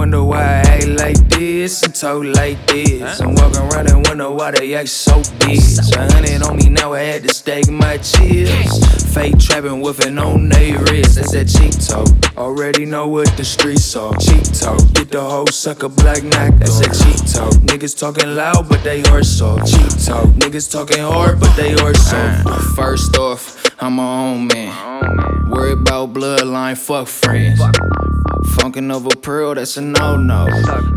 wonder why I act like this and talk like this. I'm walking around and wonder why they act so bitch. 100 on me now, I had to stake my chips. Fake trapping, woofing on they wrists. That's that cheap talk. Already know what the streets are. Cheap talk, get the whole sucker black knock. That's that cheap talk. Niggas talking loud, but they heart soft. Cheap talk. Niggas talking hard, but they heart soft. First off, I'm my own man. Worry about bloodline, fuck friends. Funkin' over Pearl, that's a no-no.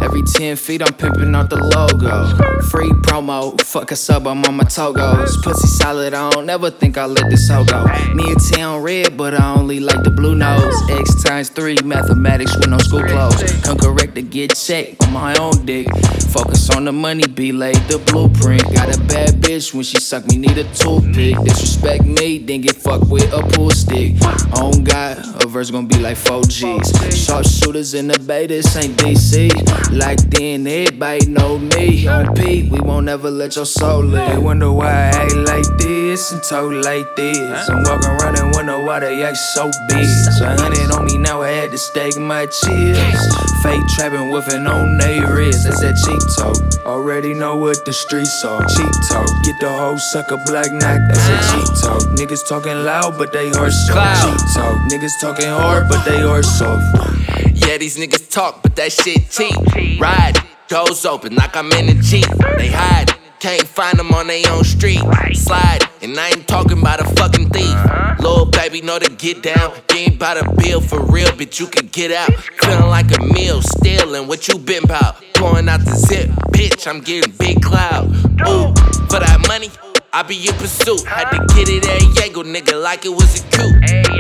Every 10 feet, I'm pimpin' out the logo. Free promo, fuck a sub, I'm on my togos. Pussy solid, I don't ever think I'll let this hoe go. Me and T on red, but I only like the blue nose. X times 3, mathematics with no school clothes. Come correct to get checked on my own dick. Focus on the money, be laid the blueprint. Got a bad bitch, when she suck me, need a toothpick. Disrespect me, then get fucked with a pool stick. On God, a verse gon' be like 4Gs. Shooters in the bay, this ain't DC. Like then, everybody know me. On Pete, we won't ever let your soul live. They wonder why I act like this and talk like this. I'm walking around and wonder why they act so bitch. 100 on me now, I had to stake my chips. Fake trapping, woofing on they wrists. That's that cheap talk. Already know what the streets are. Cheap talk, get the whole sucker black knock. That's that cheap talk. Niggas talking loud, but they heart soft. Cheap talk, niggas talking hard, but they heart soft. Yeah, these niggas talk, but that shit cheap. Ride, doors open like I'm in the Jeep. They hide, can't find them on their own street. Slide, and I ain't talking about a fucking thief. Lil' baby know to get down. You ain't bout a bill for real, bitch, you can get out. Feeling like a meal, stealing what you been bout. Pouring out the zip, bitch, I'm getting big cloud. Ooh, for that money, I be in pursuit. Had to get it at angle, nigga, like it was a coup.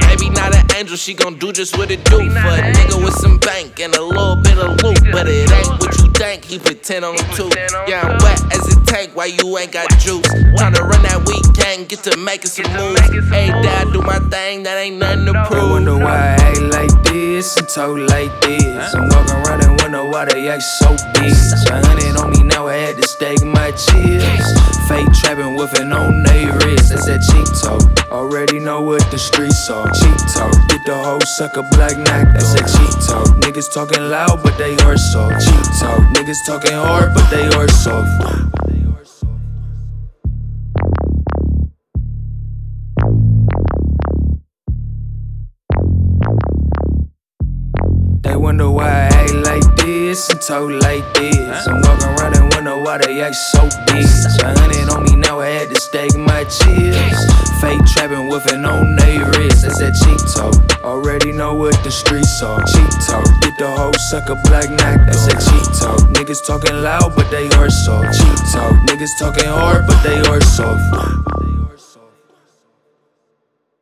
Maybe not an angel, she gon' do just what it do. For a nigga with some bank and a little bit of loot. But it ain't what you think, he put 10 on 2. Yeah, I'm wet as a tank, why you ain't got juice? Tryna run that weekend, get to making some moves. Hey, dad, do my thing, that ain't nothing to prove. I wonder why I act like this and talk like this. I'm walking around and wonder why they act so bitch. 100 on me now, I had to stake my chips. Fake trapping, woofing on they wrists, that's that cheap talk. Already know what the streets are. Cheap talk, get the whole sucker black knock. That's that cheap talk. Niggas talking loud, but they heart soft. Cheap talk, niggas talking hard, but they heart soft. They wonder why I act like this and talk like this. I'm walking around and wonder why they act so bitch. 100 on me now, I had to stake my chips. Fake trapping, woofing on they wrists. That's that cheap talk. Already know what the streets are. Cheap talk, get the whole sucker black knock. That's that cheap talk. Niggas talking loud, but they heart soft. Cheap talk, niggas talking hard, but they heart soft.